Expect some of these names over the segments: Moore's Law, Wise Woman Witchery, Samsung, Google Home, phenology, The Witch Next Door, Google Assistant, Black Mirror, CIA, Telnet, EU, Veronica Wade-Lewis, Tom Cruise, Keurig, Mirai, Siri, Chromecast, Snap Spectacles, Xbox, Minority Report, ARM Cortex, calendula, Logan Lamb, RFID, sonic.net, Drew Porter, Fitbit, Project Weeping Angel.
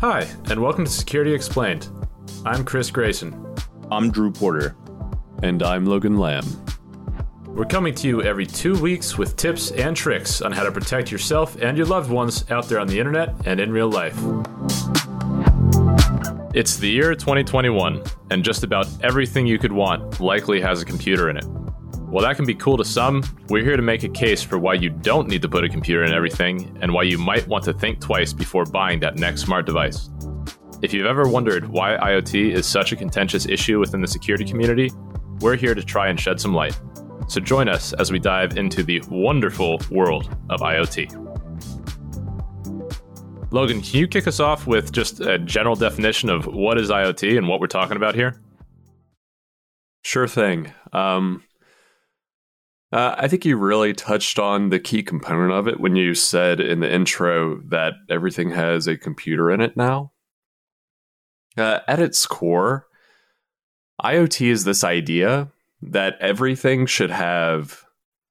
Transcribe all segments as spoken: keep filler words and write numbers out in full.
Hi, and welcome to Security Explained. I'm Chris Grayson. I'm Drew Porter. And I'm Logan Lamb. We're coming to you every two weeks with tips and tricks on how to protect yourself and your loved ones out there on the internet and in real life. It's the year twenty twenty-one, and just about everything you could want likely has a computer in it. While that can be cool to some, we're here to make a case for why you don't need to put a computer in everything and why you might want to think twice before buying that next smart device. If you've ever wondered why IoT is such a contentious issue within the security community, we're here to try and shed some light. So join us as we dive into the wonderful world of IoT. Logan, can you kick us off with just a general definition of what is IoT and what we're talking about here? Sure thing. Um... Uh, I think you really touched on the key component of it when you said in the intro that everything has a computer in it now. Uh, at its core, IoT is this idea that everything should have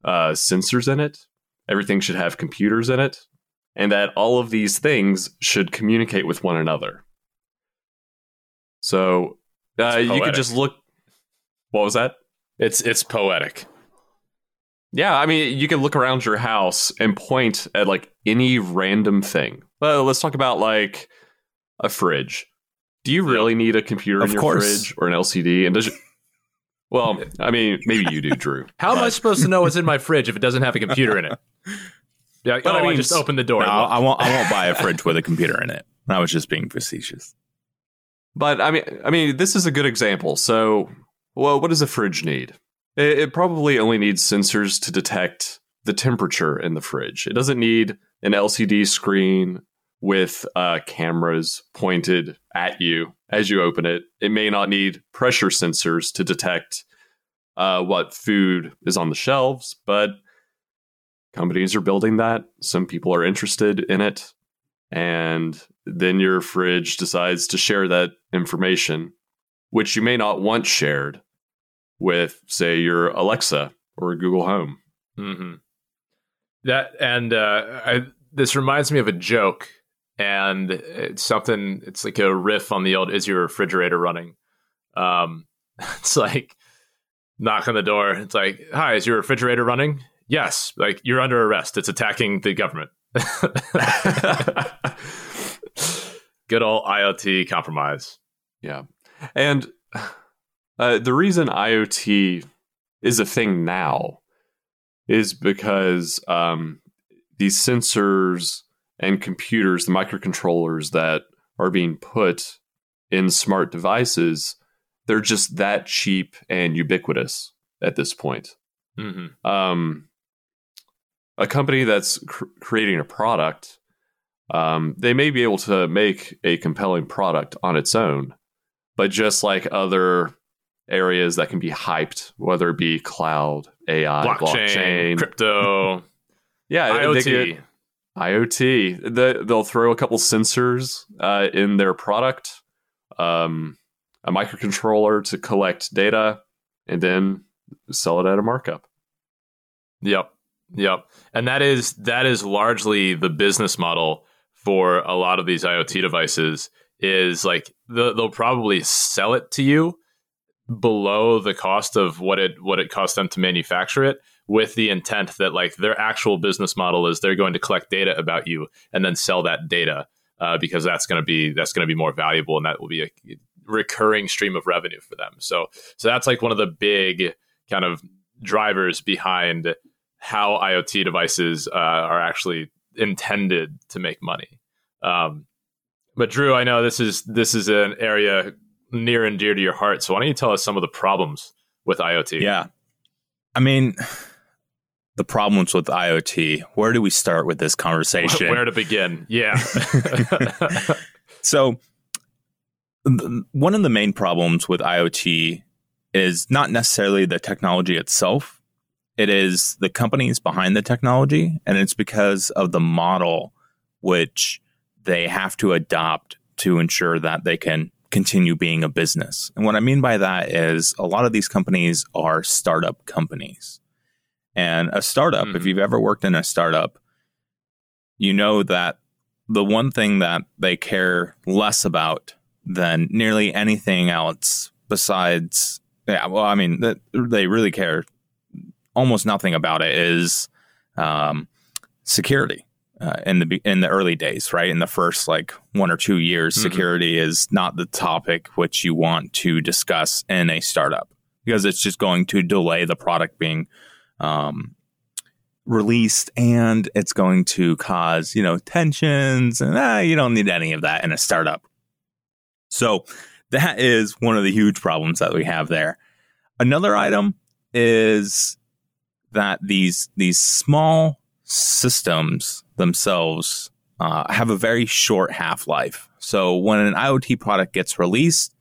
uh, sensors in it, everything should have computers in it, and that all of these things should communicate with one another. So uh, you could just look... What was that? It's it's poetic. Yeah, I mean, you can look around your house and point at, like, any random thing. Well, let's talk about, like, a fridge. Do you really need a computer of in your course. fridge or an L C D? And does you... Well, I mean, maybe you do, Drew. How but... am I supposed to know what's in my fridge if it doesn't have a computer in it? Yeah, but oh, I mean, just open the door. No, I won't. I won't buy a fridge with a computer in it. I was just being facetious. But I mean, I mean, this is a good example. So, well, what does a fridge need? It probably only needs sensors to detect the temperature in the fridge. It doesn't need an L C D screen with uh, cameras pointed at you as you open it. It may not need pressure sensors to detect uh, what food is on the shelves, but companies are building that. Some people are interested in it. And then your fridge decides to share that information, which you may not want shared with, say, your Alexa or Google Home. Mm-hmm. That and uh, I, this reminds me of a joke, and it's something. It's like a riff on the old "Is your refrigerator running?" Um, it's like knock on the door. It's like, "Hi, is your refrigerator running?" Yes. Like, you're under arrest. It's attacking the government. Good old IoT compromise. Yeah, and. Uh, the reason IoT is a thing now is because um, these sensors and computers, the microcontrollers that are being put in smart devices, they're just that cheap and ubiquitous at this point. Mm-hmm. Um, a company that's cr- creating a product, um, they may be able to make a compelling product on its own, but just like other areas that can be hyped, whether it be cloud, A I, blockchain, blockchain. crypto, yeah, IoT. They get, IoT. The, they'll throw a couple sensors uh, in their product, um, a microcontroller to collect data, and then sell it at a markup. Yep, yep, and that is that is largely the business model for a lot of these IoT devices. Is like the, they'll probably sell it to you below the cost of what it what it costs them to manufacture it, with the intent that like their actual business model is they're going to collect data about you and then sell that data uh, because that's going to be that's going to be more valuable, and that will be a recurring stream of revenue for them. So so that's like one of the big kind of drivers behind how IoT devices uh, are actually intended to make money. Um, but Drew, I know this is this is an area near and dear to your heart. So why don't you tell us some of the problems with IoT? Yeah. I mean, the problems with IoT, where do we start with this conversation? Where to begin? Yeah. So th- one of the main problems with IoT is not necessarily the technology itself. It is the companies behind the technology, and it's because of the model which they have to adopt to ensure that they can continue being a business. And what I mean by that is a lot of these companies are startup companies. And a startup, mm-hmm. if you've ever worked in a startup, you know that the one thing that they care less about than nearly anything else besides, yeah, well, I mean, that they really care almost nothing about it is um, security uh, in the in the early days, right? In the first like one or two years, mm-hmm. security is not the topic which you want to discuss in a startup because it's just going to delay the product being um, released, and it's going to cause, you know, tensions, and ah, you don't need any of that in a startup. So that is one of the huge problems that we have there. Another item is that these these small systems themselves uh, have a very short half-life. So when an IoT product gets released,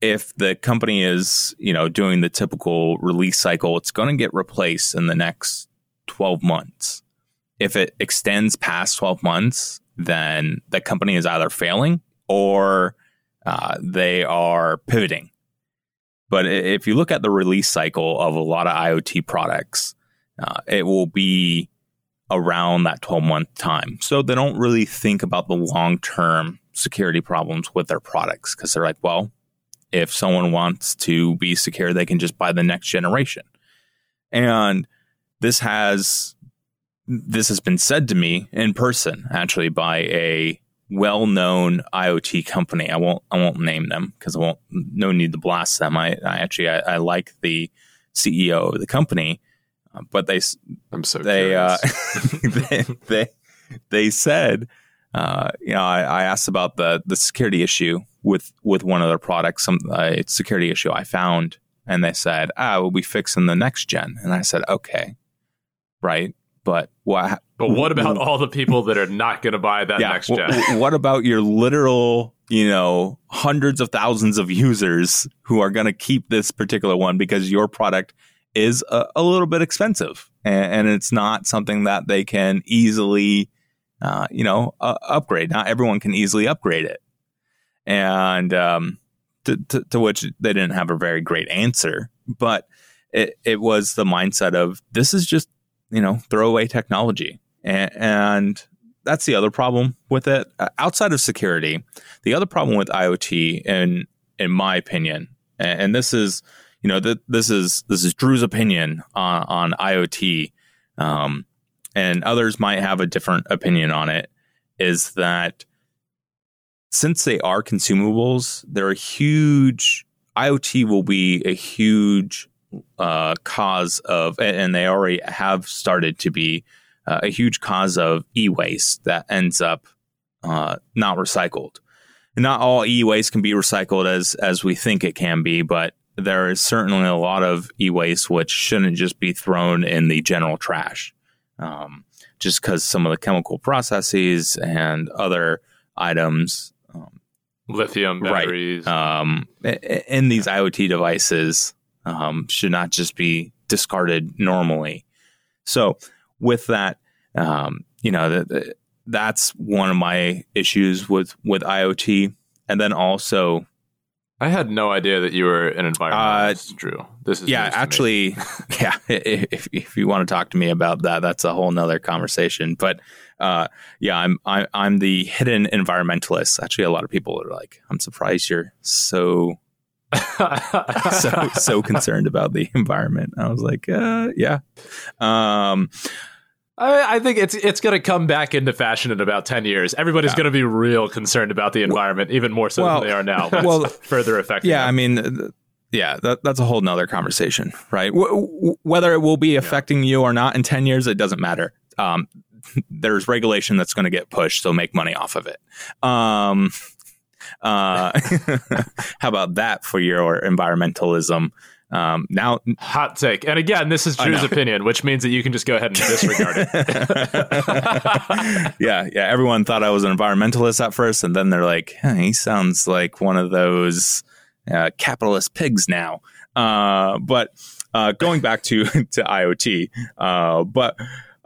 if the company is, you know, doing the typical release cycle, it's going to get replaced in the next twelve months. If it extends past twelve months, then the company is either failing or uh, they are pivoting. But if you look at the release cycle of a lot of IoT products, uh, it will be around that twelve-month time. So they don't really think about the long-term security problems with their products because they're like, well, if someone wants to be secure, they can just buy the next generation. And this has this has been said to me in person, actually, by a well-known IoT company. I won't I won't name them because I won't no need to blast them. I, I actually I, I like the C E O of the company, uh, but they I'm so they uh, they, they they said uh, you know I, I asked about the the security issue with with one of their products, some uh, it's security issue I found, and they said ah we'll be fixing the next gen, and I said okay, right. But what, but what about all the people that are not going to buy that yeah, next gen? W- what about your literal, you know, hundreds of thousands of users who are going to keep this particular one because your product is a, a little bit expensive and, and it's not something that they can easily, uh, you know, uh, upgrade. Not everyone can easily upgrade it. And um, to, to, to which they didn't have a very great answer. But it, it was the mindset of this is just, you know, throwaway technology. And, and that's the other problem with it. Uh, outside of security, the other problem with IoT, in in my opinion, and, and this is, you know, th- this is this is Drew's opinion on, on IoT, um, and others might have a different opinion on it, is that since they are consumables, they're a huge, IoT will be a huge Uh, cause of, and they already have started to be uh, a huge cause of e-waste that ends up uh, not recycled. And not all e-waste can be recycled as as we think it can be, but there is certainly a lot of e-waste which shouldn't just be thrown in the general trash, um, just because some of the chemical processes and other items, um, lithium batteries, right, um, in these IoT devices. Um, should not just be discarded normally. So with that, um, you know, the, the, that's one of my issues with, with IoT. And then also... I had no idea that you were an environmentalist, uh, Drew. This is yeah, actually, yeah. If, if you want to talk to me about that, that's a whole nother conversation. But uh, yeah, I'm I, I'm the hidden environmentalist. Actually, a lot of people are like, I'm surprised you're so... so so concerned about the environment. I was like, uh, yeah. Um, I, I think it's it's going to come back into fashion in about ten years. Everybody's yeah. going to be real concerned about the environment, even more so well, than they are now. That's well, further affecting. Yeah, them. I mean, yeah, that, that's a whole nother conversation, right? W- w- whether it will be affecting yeah. you or not in ten years, it doesn't matter. Um, there's regulation that's going to get pushed, so make money off of it. Um Uh, how about that for your environmentalism? Um, now, hot take. And again, this is Drew's opinion, which means that you can just go ahead and disregard it. yeah, yeah. Everyone thought I was an environmentalist at first, and then they're like, hey, he sounds like one of those uh, capitalist pigs now. Uh, but uh, going back to to IoT, uh, but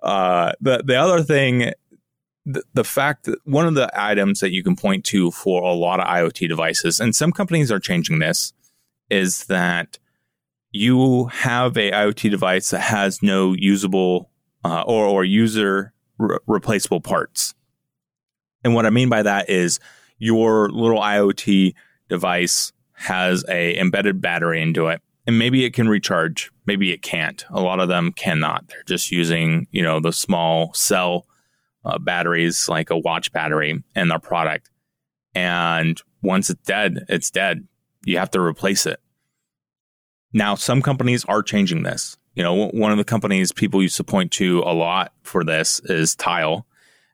uh, the the other thing. The, the fact that one of the items that you can point to for a lot of IoT devices, and some companies are changing this, is that you have a IoT device that has no usable uh, or, or user re- replaceable parts. And what I mean by that is your little IoT device has a embedded battery into it, and maybe it can recharge, maybe it can't. A lot of them cannot. They're just using, you know, the small cell uh, batteries, like a watch battery in their product. And once it's dead, it's dead. You have to replace it. Now, some companies are changing this. You know, one of the companies people used to point to a lot for this is Tile,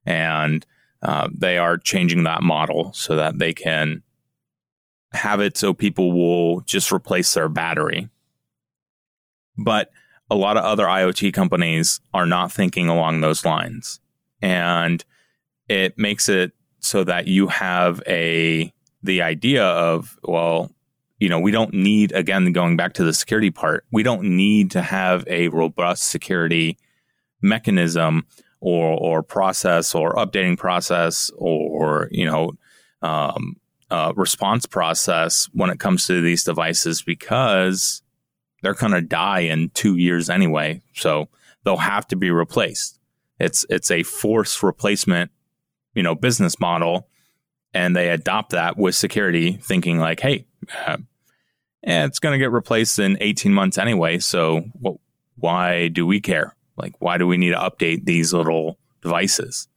and uh, they are changing that model so that they can have it so people will just replace their battery. But a lot of other IoT companies are not thinking along those lines, and it makes it so that you have a the idea of, well, you know, we don't need, again, going back to the security part, we don't need to have a robust security mechanism or or process or updating process or, you know, um, uh, response process when it comes to these devices, because they're going to die in two years anyway. So they'll have to be replaced. It's it's a forced replacement, you know, business model. And they adopt that with security, thinking like, hey, uh, it's going to get replaced in eighteen months anyway. So well, why do we care? Like, why do we need to update these little devices?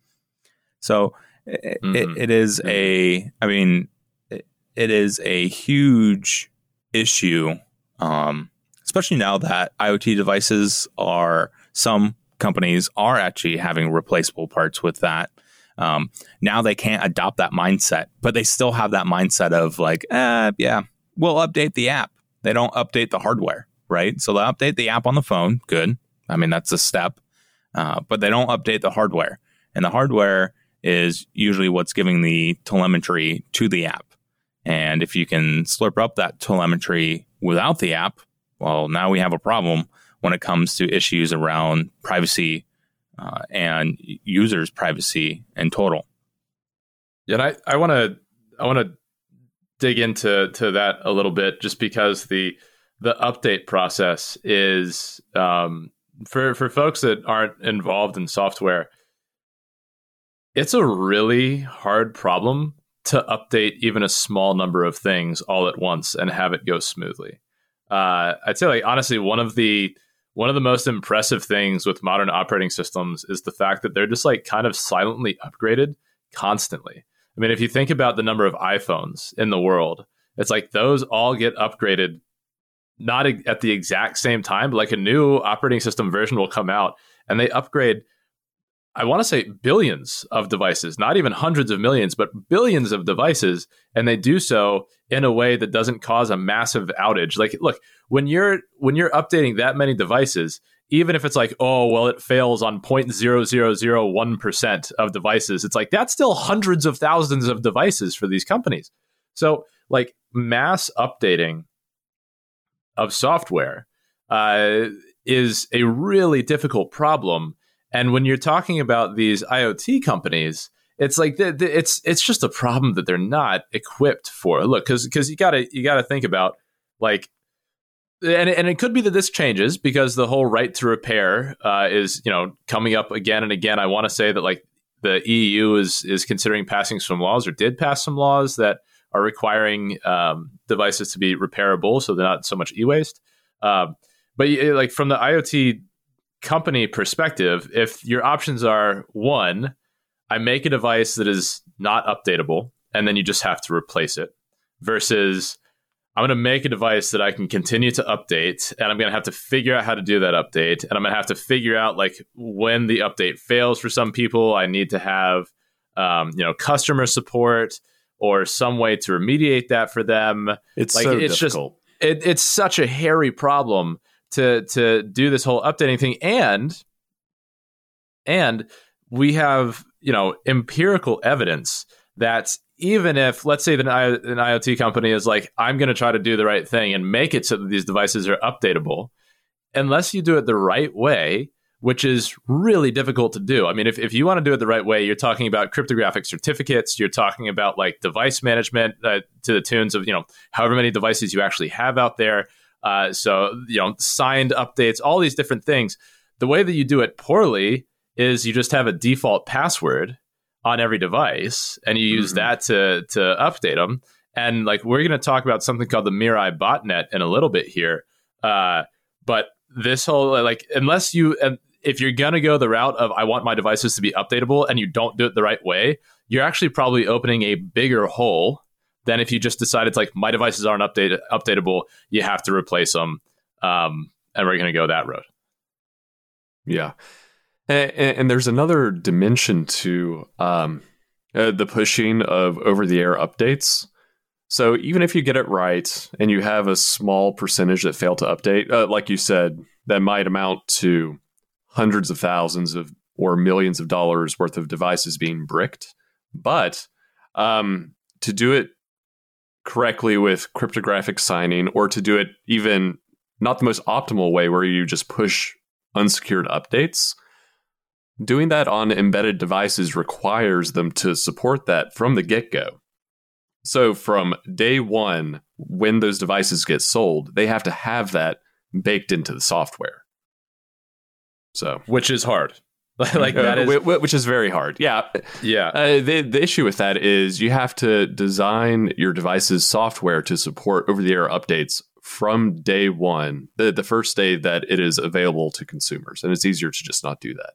So it, mm-hmm. it, it is a I mean, it, it is a huge issue, um, especially now that IoT devices are, some companies are actually having replaceable parts with that. Um, now they can't adopt that mindset, but they still have that mindset of like, eh, yeah, we'll update the app. They don't update the hardware, right? So they update the app on the phone. Good. I mean, that's a step, uh, but they don't update the hardware. And the hardware is usually what's giving the telemetry to the app. And if you can slurp up that telemetry without the app, well, now we have a problem when it comes to issues around privacy Uh, and users' privacy in total. Yeah, and I, I want to I want to dig into to that a little bit, just because the the update process is um, for for folks that aren't involved in software, it's a really hard problem to update even a small number of things all at once and have it go smoothly. Uh, I'd say, like, honestly, one of the One of the most impressive things with modern operating systems is the fact that they're just like kind of silently upgraded constantly. I mean, if you think about the number of iPhones in the world, it's like those all get upgraded, not at the exact same time, but like a new operating system version will come out and they upgrade, I want to say billions of devices, not even hundreds of millions, but billions of devices. And they do so in a way that doesn't cause a massive outage. Like, look, when you're when you're updating that many devices, even if it's like, oh, well, it fails on zero point zero zero zero one percent of devices, it's like that's still hundreds of thousands of devices for these companies. So like mass updating of software uh, is a really difficult problem. And when you're talking about these IoT companies, it's like the, the, it's it's just a problem that they're not equipped for. Look, because because you gotta you gotta think about like, and and it could be that this changes because the whole right to repair uh, is you know coming up again and again. I want to say that like the E U is is considering passing some laws, or did pass some laws, that are requiring um, devices to be repairable, so they're not so much e-waste. Uh, but like from the IoT company perspective, if your options are, one, I make a device that is not updatable and then you just have to replace it, versus I'm going to make a device that I can continue to update and I'm going to have to figure out how to do that update, and I'm going to have to figure out like when the update fails. For some people, I need to have um, you know customer support or some way to remediate that for them. It's like, so it's difficult. Just it, it's such a hairy problem to to do this whole updating thing. And and we have, you know, empirical evidence that even if, let's say that an IoT company is like, I'm going to try to do the right thing and make it so that these devices are updatable, unless you do it the right way, which is really difficult to do. I mean, if, if you want to do it the right way, you're talking about cryptographic certificates. You're talking about like device management uh, to the tunes of, you know, however many devices you actually have out there. Uh, so, you know, signed updates, all these different things. The way that you do it poorly is you just have a default password on every device, and you use mm-hmm. that to to update them. And like we're going to talk about something called the Mirai botnet in a little bit here, uh, but this whole like unless you if you're going to go the route of I want my devices to be updatable and you don't do it the right way, you're actually probably opening a bigger hole than if you just decided like my devices aren't update updatable, you have to replace them, um, and we're going to go that road. Yeah. And, and there's another dimension to um, uh, the pushing of over-the-air updates. So even if you get it right and you have a small percentage that fail to update, uh, like you said, that might amount to hundreds of thousands of or millions of dollars worth of devices being bricked. But um, to do it correctly with cryptographic signing, or to do it even not the most optimal way where you just push unsecured updates, doing that on embedded devices requires them to support that from the get-go. So from day one, when those devices get sold, they have to have that baked into the software. So, which is hard. like that is which is very hard. Yeah, yeah. Uh, the the issue with that is you have to design your device's software to support over-the-air updates from day one, the the first day that it is available to consumers, and it's easier to just not do that.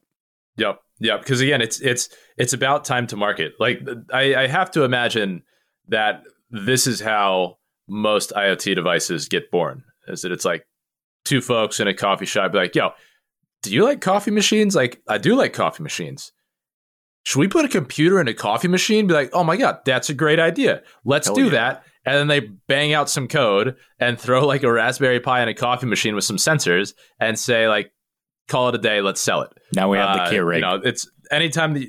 Yep. Yep. Because again, it's it's it's about time to market. Like I, I have to imagine that this is how most IoT devices get born, is that it's like two folks in a coffee shop be like, yo, do you like coffee machines? Like, I do like coffee machines. Should we put a computer in a coffee machine? Be like, oh my God, that's a great idea. Let's Hell do yeah. that. And then they bang out some code and throw like a Raspberry Pi in a coffee machine with some sensors and say like, call it a day. Let's sell it. Now we have uh, the Keurig. You know, it's anytime the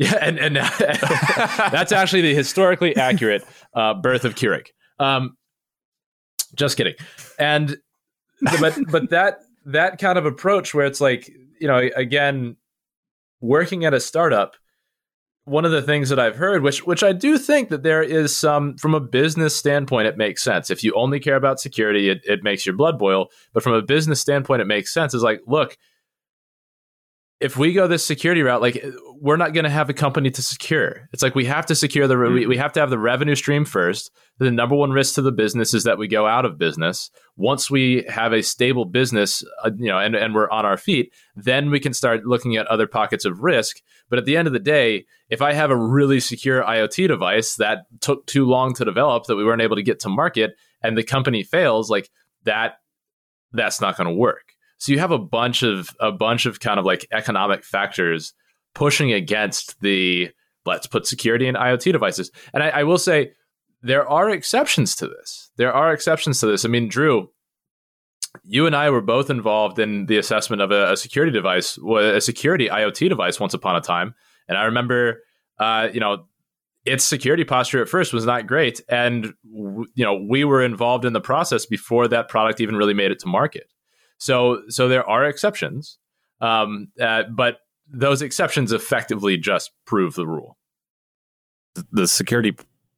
yeah, and and that's actually the historically accurate uh, birth of Keurig. Um, just kidding. And but but that that kind of approach where it's like, you know, again, working at a startup, one of the things that I've heard, which which I do think that there is some, from a business standpoint, it makes sense. If you only care about security, it, it makes your blood boil. But from a business standpoint, it makes sense. It's like, look, if we go this security route, like we're not going to have a company to secure. It's like we have to secure the re- mm-hmm. we, we have to have the revenue stream first. The number one risk to the business is that we go out of business. Once we have a stable business, uh, you know, and and we're on our feet, then we can start looking at other pockets of risk. But at the end of the day, if I have a really secure IoT device that took too long to develop, that we weren't able to get to market, and the company fails, like that, that's not going to work. So you have a bunch of a bunch of kind of like economic factors pushing against the let's put security in IoT devices. And I, I will say there are exceptions to this. There are exceptions to this. I mean, Drew, you and I were both involved in the assessment of a, a security device, a security IoT device once upon a time. And I remember, uh, you know, its security posture at first was not great. And, w- you know, we were involved in the process before that product even really made it to market. So so there are exceptions, um, uh, but those exceptions effectively just prove the rule. The security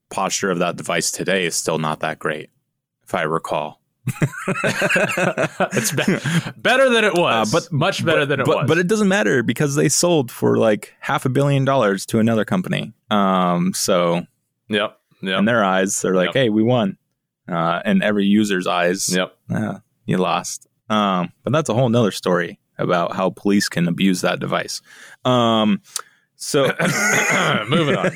posture of that device today is still not that great, if I recall. It's be- better than it was, uh, but much better but, than it but, was. But it doesn't matter because they sold for like half a billion dollars to another company. Um, so yep, yep. In their eyes, they're like, yep. hey, we won. Uh, in every user's eyes, yep, uh, you lost. Um, but that's a whole nother story about how police can abuse that device. Um, so moving on.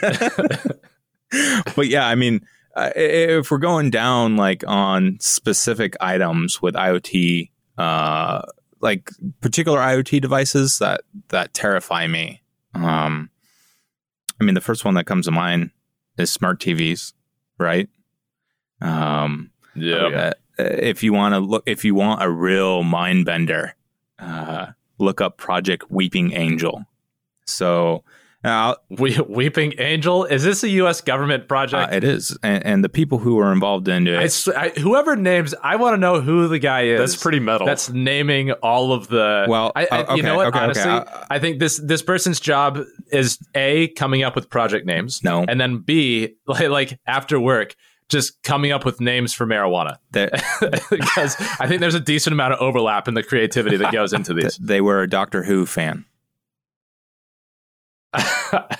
But yeah, I mean, Uh, if we're going down like on specific items with IoT, uh, like particular IoT devices that, that terrify me. Um, I mean, the first one that comes to mind is smart T Vs, right? Um, yeah. Uh, if you want to look, if you want a real mind bender, uh, look up Project Weeping Angel. So. Now, we, Weeping Angel, is this a U S government project? Uh, it is, and, and the people who are involved in it. I sw- I, whoever names, I want to know who the guy is. That's pretty metal. That's naming all of the. Well, I, I, uh, okay, you know what? Okay, honestly, okay. I, I think this this person's job is A, coming up with project names, no, and then B, like, like after work, just coming up with names for marijuana. Because I think there's a decent amount of overlap in the creativity that goes into these. They were a Doctor Who fan.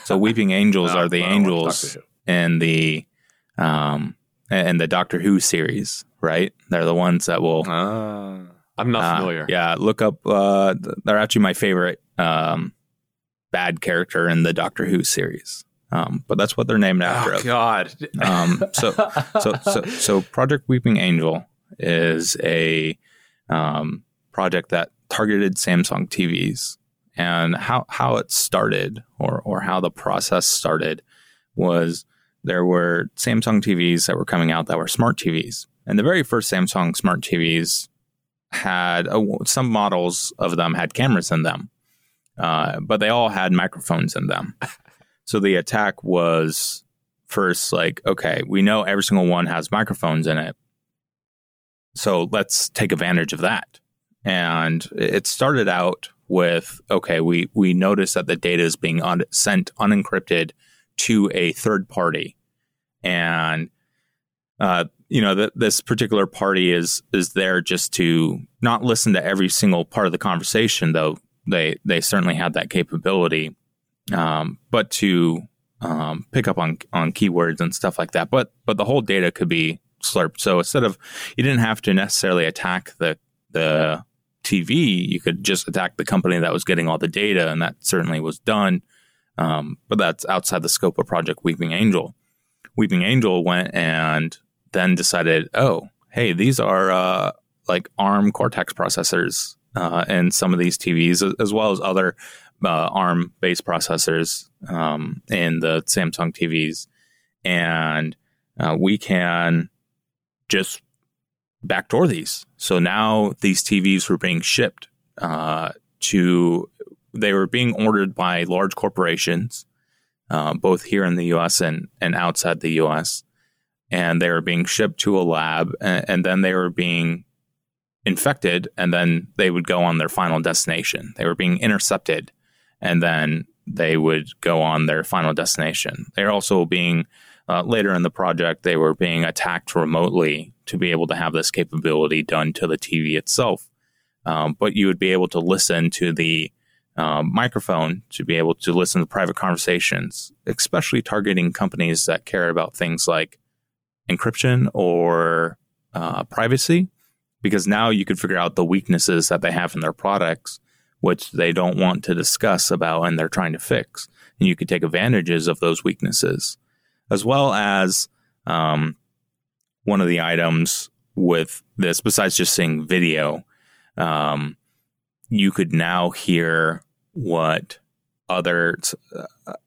So Weeping Angels no, are the angels in the um in the Doctor Who series, right? They're the ones that will. Uh, I'm not familiar. Uh, yeah, look up. Uh, they're actually my favorite um, bad character in the Doctor Who series. Um, but that's what they're named after. Oh God. Um, so, so so so Project Weeping Angel is a um, project that targeted Samsung T Vs. And how, how it started or, or how the process started was there were Samsung T Vs that were coming out that were smart T Vs. And the very first Samsung smart T Vs had a, some models of them had cameras in them, uh, but they all had microphones in them. So the attack was first like, okay, we know every single one has microphones in it. So let's take advantage of that. And it started out with, okay, we, we notice that the data is being un- sent unencrypted to a third party. And, uh, you know, th- this particular party is is there just to not listen to every single part of the conversation, though they, they certainly had that capability, um, but to um, pick up on, on keywords and stuff like that. But but the whole data could be slurped. So instead of, you didn't have to necessarily attack the the... T V, you could just attack the company that was getting all the data, and that certainly was done. Um, but that's outside the scope of Project Weeping Angel. Weeping Angel went and then decided, oh, hey, these are uh, like ARM Cortex processors uh, in some of these T Vs, as well as other uh, ARM-based processors um, in the Samsung T Vs. And uh, we can just backdoor these. So now these T Vs were being shipped uh, to, they were being ordered by large corporations, uh, both here in the U S and, and outside the U S. And they were being shipped to a lab, and, and then they were being infected, and then they would go on their final destination. They were being intercepted, and then they would go on their final destination. They're also being Uh, later in the project, they were being attacked remotely to be able to have this capability done to the T V itself. Um, but you would be able to listen to the uh, microphone to be able to listen to private conversations, especially targeting companies that care about things like encryption or uh, privacy, because now you could figure out the weaknesses that they have in their products, which they don't want to discuss about and they're trying to fix. And you could take advantages of those weaknesses. As well as um, one of the items with this, besides just seeing video, um, you could now hear what other uh,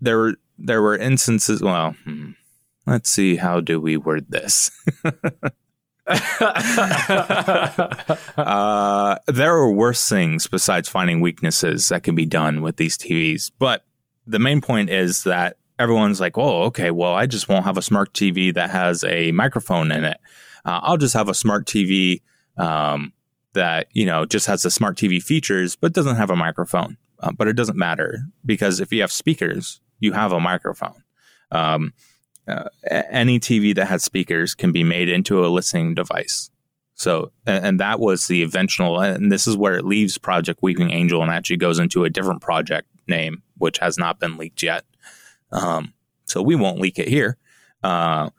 there there were instances. Well, hmm, let's see, how do we word this? uh, there are worse things besides finding weaknesses that can be done with these T Vs, but the main point is that. Everyone's like, oh, okay, well, I just won't have a smart T V that has a microphone in it. Uh, I'll just have a smart T V um, that, you know, just has the smart T V features, but doesn't have a microphone. Uh, but it doesn't matter, because if you have speakers, you have a microphone. Um, uh, any T V that has speakers can be made into a listening device. So, and, and that was the eventual, and this is where it leaves Project Weeping Angel and actually goes into a different project name, which has not been leaked yet. Um, so we won't leak it here, uh,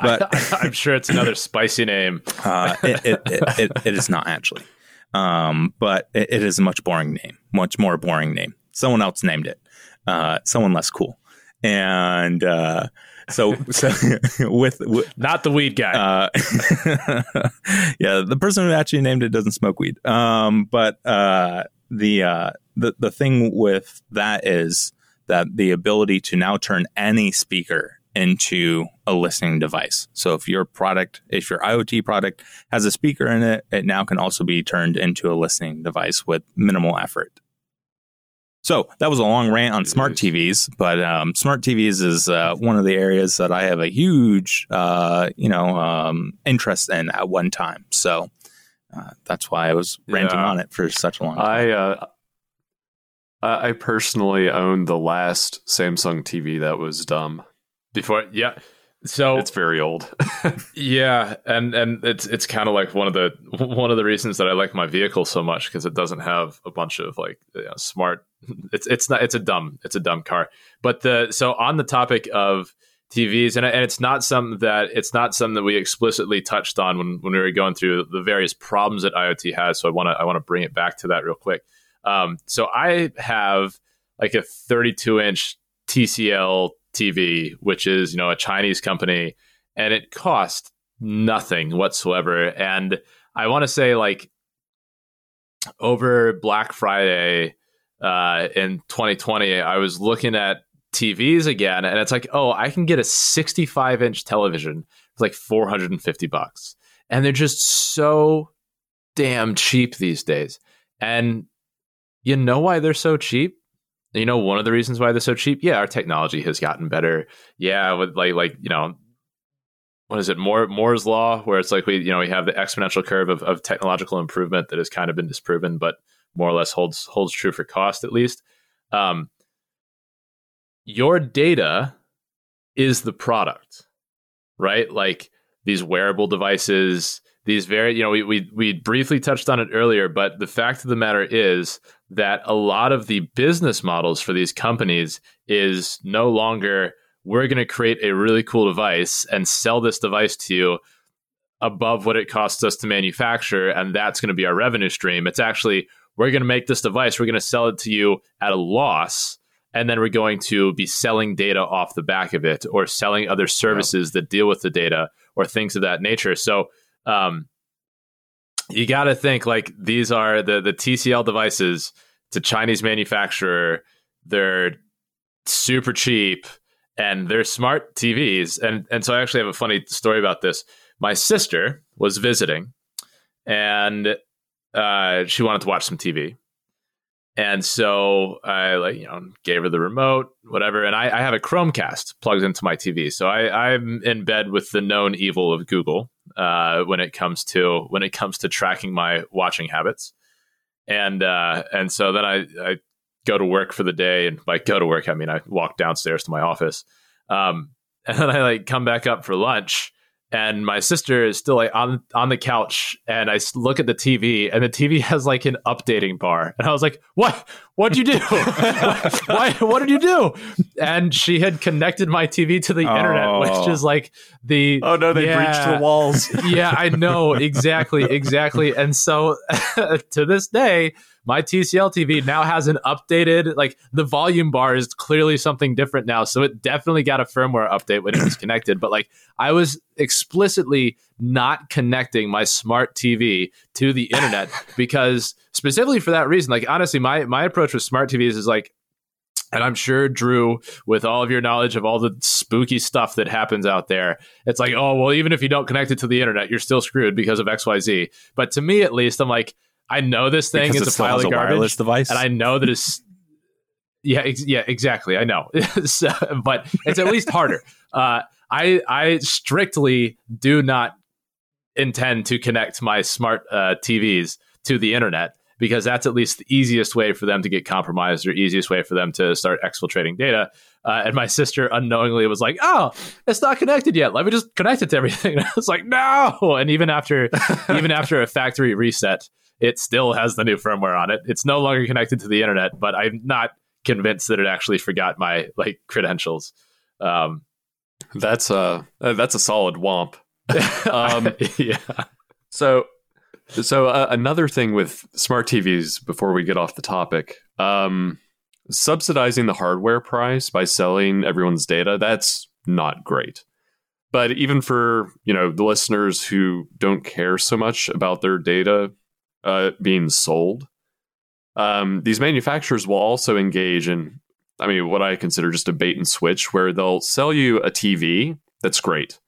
but I'm sure it's another spicy name. uh, it, it, it, it, it is not actually, um, but it, it is a much boring name, much more boring name. Someone else named it, uh, someone less cool. And, uh, so, so with, with, not the weed guy. Uh, yeah. The person who actually named it doesn't smoke weed. Um, but, uh, the, uh, the, the thing with that is, that the ability to now turn any speaker into a listening device. So if your product, if your IoT product has a speaker in it, it now can also be turned into a listening device with minimal effort. So that was a long rant on smart T Vs, but um, smart T Vs is uh, one of the areas that I have a huge, uh, you know, um, interest in at one time. So uh, that's why I was ranting yeah. on it for such a long time. I, uh, I personally owned the last Samsung T V that was dumb. Before, yeah, So it's very old. Yeah, and and it's it's kind of like one of the one of the reasons that I like my vehicle so much, because it doesn't have a bunch of like you know, smart. It's it's not it's a dumb it's a dumb car. But the so on the topic of T Vs, and and it's not something that it's not something that we explicitly touched on when, when we were going through the various problems that IoT has. So I want to I want to bring it back to that real quick. Um, so I have like a thirty-two inch T C L T V, which is, you know, a Chinese company, and it cost nothing whatsoever. And I want to say like over Black Friday uh, in twenty twenty, I was looking at T Vs again, and it's like, oh, I can get a sixty-five inch television for like four hundred fifty bucks. And they're just so damn cheap these days. And you know why they're so cheap? You know, one of the reasons why they're so cheap? Yeah, our technology has gotten better. Yeah, with like, like you know, what is it, Moore, Moore's Law, where it's like we, you know, we have the exponential curve of, of technological improvement that has kind of been disproven, but more or less holds holds true for cost, at least. Um, your data is the product, right? Like these wearable devices, these very, you know, we we we briefly touched on it earlier, but the fact of the matter is that a lot of the business models for these companies is no longer, we're going to create a really cool device and sell this device to you above what it costs us to manufacture, and that's going to be our revenue stream. It's actually, we're going to make this device, we're going to sell it to you at a loss, and then we're going to be selling data off the back of it, or selling other services [S2] Wow. [S1] That deal with the data, or things of that nature. So um, you got to think like these are the, the T C L devices. It's a Chinese manufacturer. They're super cheap, and they're smart T Vs. And and so I actually have a funny story about this. My sister was visiting, and uh, she wanted to watch some T V. And so I like, you know, gave her the remote, whatever. And I, I have a Chromecast plugged into my T V. So I, I'm in bed with the known evil of Google uh, when it comes to when it comes to tracking my watching habits. And uh, and so then I, I go to work for the day, and by go to work, I mean, I walk downstairs to my office. Um, and then I like come back up for lunch, and my sister is still like on, on the couch, and I look at the T V, and the T V has like an updating bar. And I was like, what, what'd you do? Why? What did you do? And she had connected my T V to the oh. internet, which is like the, oh no, they yeah, breached the walls. Yeah, I know. Exactly. Exactly. And so to this day, my T C L T V now has an updated, like the volume bar is clearly something different now. So it definitely got a firmware update when it was connected. But like I was explicitly not connecting my smart T V to the internet because specifically for that reason, like honestly, my, my approach with smart T Vs is like, and I'm sure, Drew, with all of your knowledge of all the spooky stuff that happens out there, it's like, oh, well, even if you don't connect it to the internet, you're still screwed because of X Y Z. But to me, at least, I'm like, I know this thing because is a pile of a garbage, device. And I know that it's yeah, ex- yeah, exactly. I know, so, but it's at least harder. Uh, I I strictly do not intend to connect my smart uh, T Vs to the internet because that's at least the easiest way for them to get compromised or easiest way for them to start exfiltrating data. Uh, and my sister unknowingly was like, oh, it's not connected yet. Let me just connect it to everything. And I was like, no. And even after even after a factory reset, it still has the new firmware on it. It's no longer connected to the internet, but I'm not convinced that it actually forgot my like credentials. Um, that's a that's a solid womp. um, yeah. So so uh, another thing with smart T Vs before we get off the topic, um, subsidizing the hardware price by selling everyone's data, that's not great. But even for you know the listeners who don't care so much about their data Uh, being sold, um, these manufacturers will also engage in, I mean, what I consider just a bait and switch, where they'll sell you a T V that's great,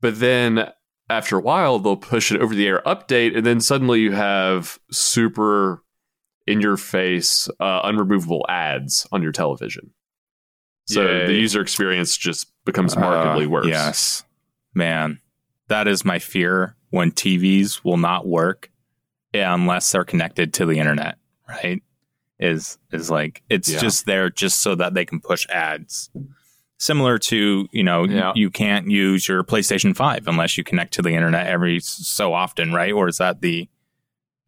but then after a while they'll push an over-the-air update, and then suddenly you have super in-your-face, uh, unremovable ads on your television. So Yay. the user experience just becomes markedly uh, worse. Yes, man, that is my fear when T Vs will not work. Yeah, unless they're connected to the internet, right? Is is like it's yeah. just there just so that they can push ads. Similar to, you know, yeah. you, you can't use your PlayStation five unless you connect to the internet every so often, right? Or is that the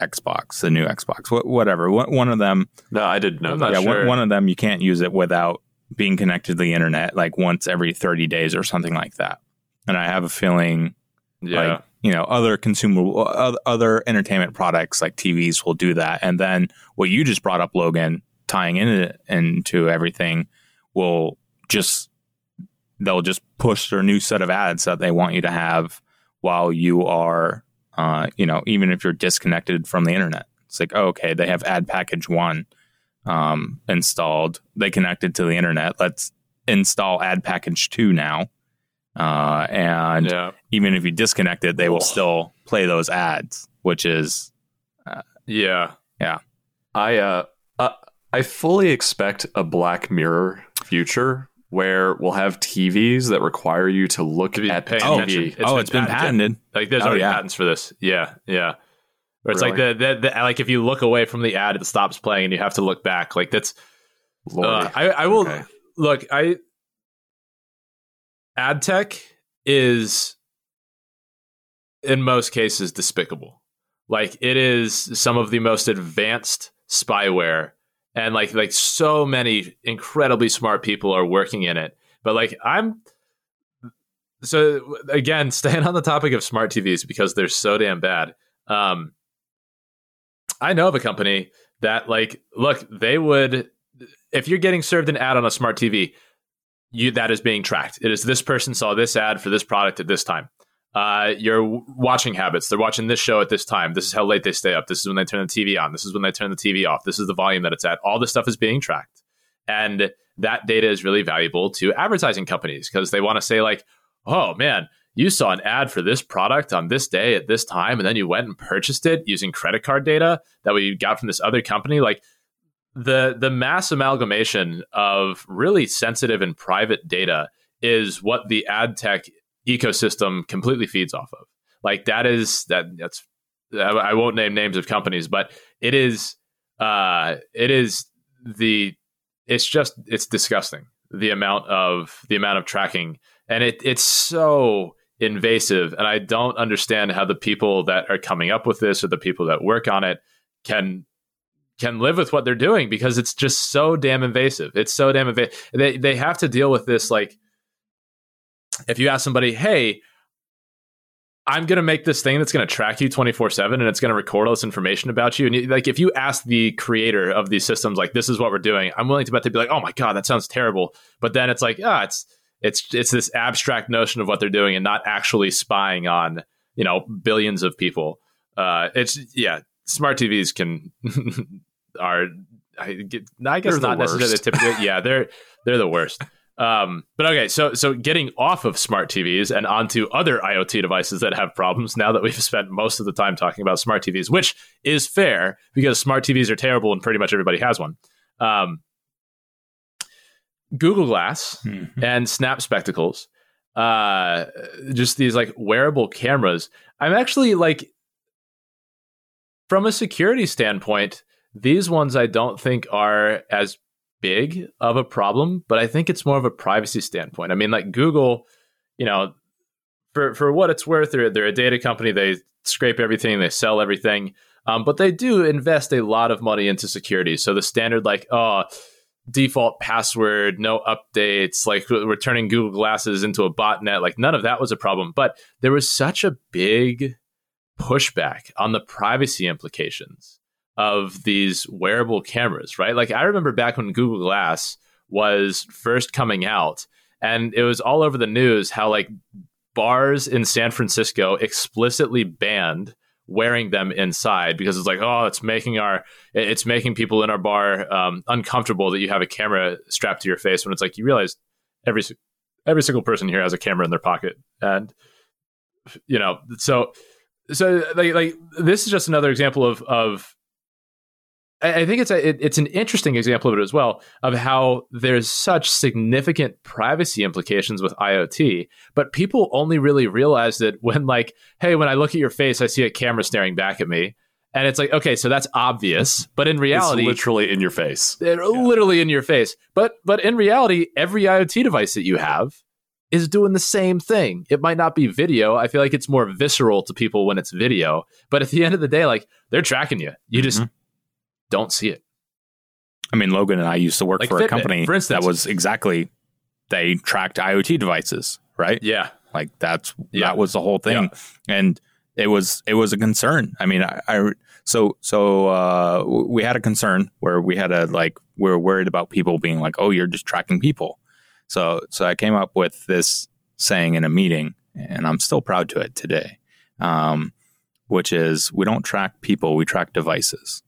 Xbox, the new Xbox, what, whatever. What, one of them. No, I didn't know that. Yeah, sure. one, one of them, you can't use it without being connected to the internet like once every thirty days or something like that. And I have a feeling yeah. like, you know, other consumable, other entertainment products like T Vs will do that. And then what you just brought up, Logan, tying into, into everything will just... They'll just push their new set of ads that they want you to have while you are, uh, you know, even if you're disconnected from the internet. It's like, oh, okay, they have ad package one um, installed. They connected to the internet. Let's install ad package two now. Uh, and yeah. even if you disconnect it, they will still play those ads, which is... Uh, yeah. Yeah. I, uh, uh, I fully expect a Black Mirror future where we'll have T Vs that require you to look at the T V. It's oh, been it's been patented. patented. Like there's oh, already yeah. patents for this. Yeah, yeah. Or it's really? like the, the, the like if you look away from the ad, it stops playing, and you have to look back. Like that's. Uh, I I will okay. look. I ad tech is in most cases despicable. Like it is some of the most advanced spyware. And like like so many incredibly smart people are working in it. But like I'm so again, staying on the topic of smart T Vs because they're so damn bad. Um, I know of a company that like, look, they would, if you're getting served an ad on a smart T V, you that is being tracked. It is this person saw this ad for this product at this time. Uh, your watching habits. They're watching this show at this time. This is how late they stay up. This is when they turn the T V on. This is when they turn the T V off. This is the volume that it's at. All this stuff is being tracked. And that data is really valuable to advertising companies because they want to say like, oh man, you saw an ad for this product on this day at this time. And then you went and purchased it using credit card data that we got from this other company. Like the, the mass amalgamation of really sensitive and private data is what the ad tech ecosystem completely feeds off of. Like that is that that's I won't name names of companies, but it is uh it is the it's just it's disgusting the amount of the amount of tracking, and it it's so invasive, and I don't understand how the people that are coming up with this or the people that work on it can can live with what they're doing because it's just so damn invasive. It's so damn invasive. They they have to deal with this like if you ask somebody, hey, I'm going to make this thing that's going to track you twenty-four seven and it's going to record all this information about you. And you, like, if you ask the creator of these systems, like, this is what we're doing, I'm willing to bet they'd be like, oh my God, that sounds terrible. But then it's like, ah, it's it's it's this abstract notion of what they're doing and not actually spying on, you know, billions of people. Uh, it's, yeah, smart T Vs can, are, I, get, I guess they're not necessarily the typical, yeah, they're they're the worst. Um, but okay, so so getting off of smart T Vs and onto other IoT devices that have problems now that we've spent most of the time talking about smart T Vs, which is fair because smart T Vs are terrible and pretty much everybody has one. Um, Google Glass mm-hmm. and Snap Spectacles, uh, just these like wearable cameras. I'm actually like, from a security standpoint, these ones I don't think are as big of a problem, but I think it's more of a privacy standpoint. I mean, like Google, you know, for, for what it's worth, they're, they're a data company. They scrape everything, they sell everything, um, but they do invest a lot of money into security. So the standard like, oh, default password, no updates, like we're turning Google Glasses into a botnet, like none of that was a problem. But there was such a big pushback on the privacy implications of these wearable cameras, right? Like I remember back when Google Glass was first coming out and it was all over the news how like bars in San Francisco explicitly banned wearing them inside because it's like, oh, it's making our, it's making people in our bar um, uncomfortable that you have a camera strapped to your face, when it's like, you realize every, every single person here has a camera in their pocket. And, you know, so, so like, like this is just another example of, of, I think it's a, it, it's an interesting example of it as well, of how there's such significant privacy implications with IoT, but people only really realized it when like, hey, when I look at your face, I see a camera staring back at me. And it's like, okay, so that's obvious, but in reality, it's literally in your face, yeah. literally in your face. But but in reality, every IoT device that you have is doing the same thing. It might not be video. I feel like it's more visceral to people when it's video. But at the end of the day, like, they're tracking you. You mm-hmm. just don't see it. I mean, Logan and I used to work like for Fitbit, a company, for instance, that was exactly, they tracked IoT devices, right? Yeah, like that's yeah. that was the whole thing, yeah. and it was it was a concern. I mean, I. I So, so uh, we had a concern where we had a, like, we were worried about people being like, oh, you're just tracking people. So, so I came up with this saying in a meeting, and I'm still proud to it today, um, which is, we don't track people, we track devices,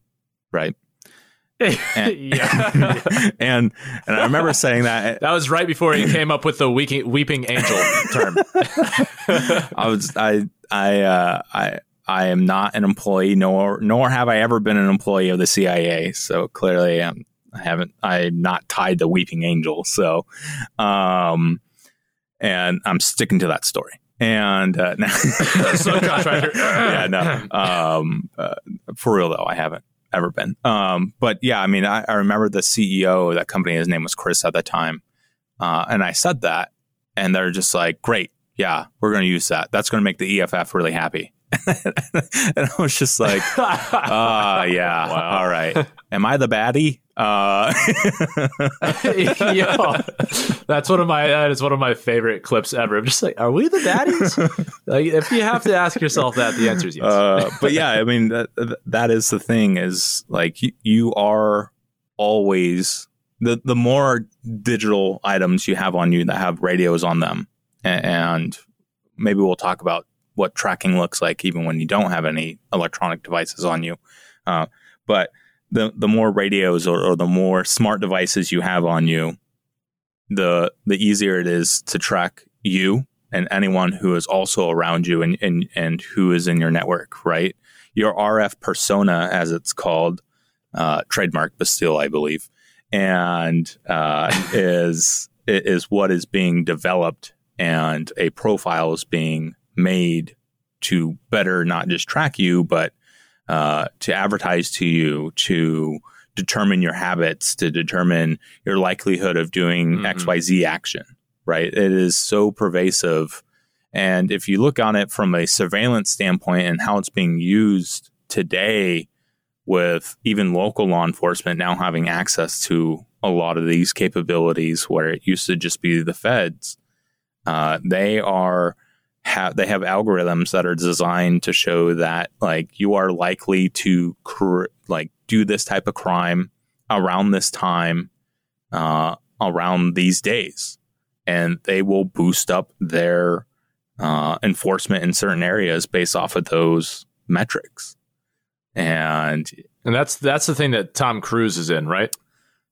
right? And, yeah. and and I remember saying that. That was right before he came up with the Weeping Angel term. I was, I, I, uh, I, I am not an employee, nor nor have I ever been an employee of the C I A. So clearly, I'm, I haven't. I'm not tied to Weeping Angel. So, um, and I'm sticking to that story. And uh, now, subcontractor. yeah, no. Um, uh, for real though, I haven't ever been. Um, but yeah, I mean, I, I remember the C E O of that company. His name was Chris at the time, uh, and I said that, and they're just like, "Great, yeah, we're going to use that. That's going to make the E F F really happy." And I was just like, ah, uh, yeah, wow. All right. Am I the baddie? Uh, Yo, that's one of my that is one of my favorite clips ever. I'm just like, are we the baddies? Like, if you have to ask yourself that, the answer is yes. Uh, but yeah, I mean, that, that is the thing, is like, you, you are always the the more digital items you have on you that have radios on them, and, and maybe we'll talk about what tracking looks like even when you don't have any electronic devices on you. Uh, but the the more radios or, or the more smart devices you have on you, the the easier it is to track you and anyone who is also around you and, and, and who is in your network, right? Your R F persona, as it's called, uh, trademark Bastille, I believe, and uh, is is what is being developed, and a profile is being made to better not just track you, but uh, to advertise to you, to determine your habits, to determine your likelihood of doing mm-hmm. X Y Z action, right? It is so pervasive. And if you look on it from a surveillance standpoint and how it's being used today, with even local law enforcement now having access to a lot of these capabilities where it used to just be the feds, uh, they are... Have, they have algorithms that are designed to show that, like, you are likely to cr- like do this type of crime around this time, uh, around these days, and they will boost up their uh, enforcement in certain areas based off of those metrics. And and that's that's the thing that Tom Cruise is in, right?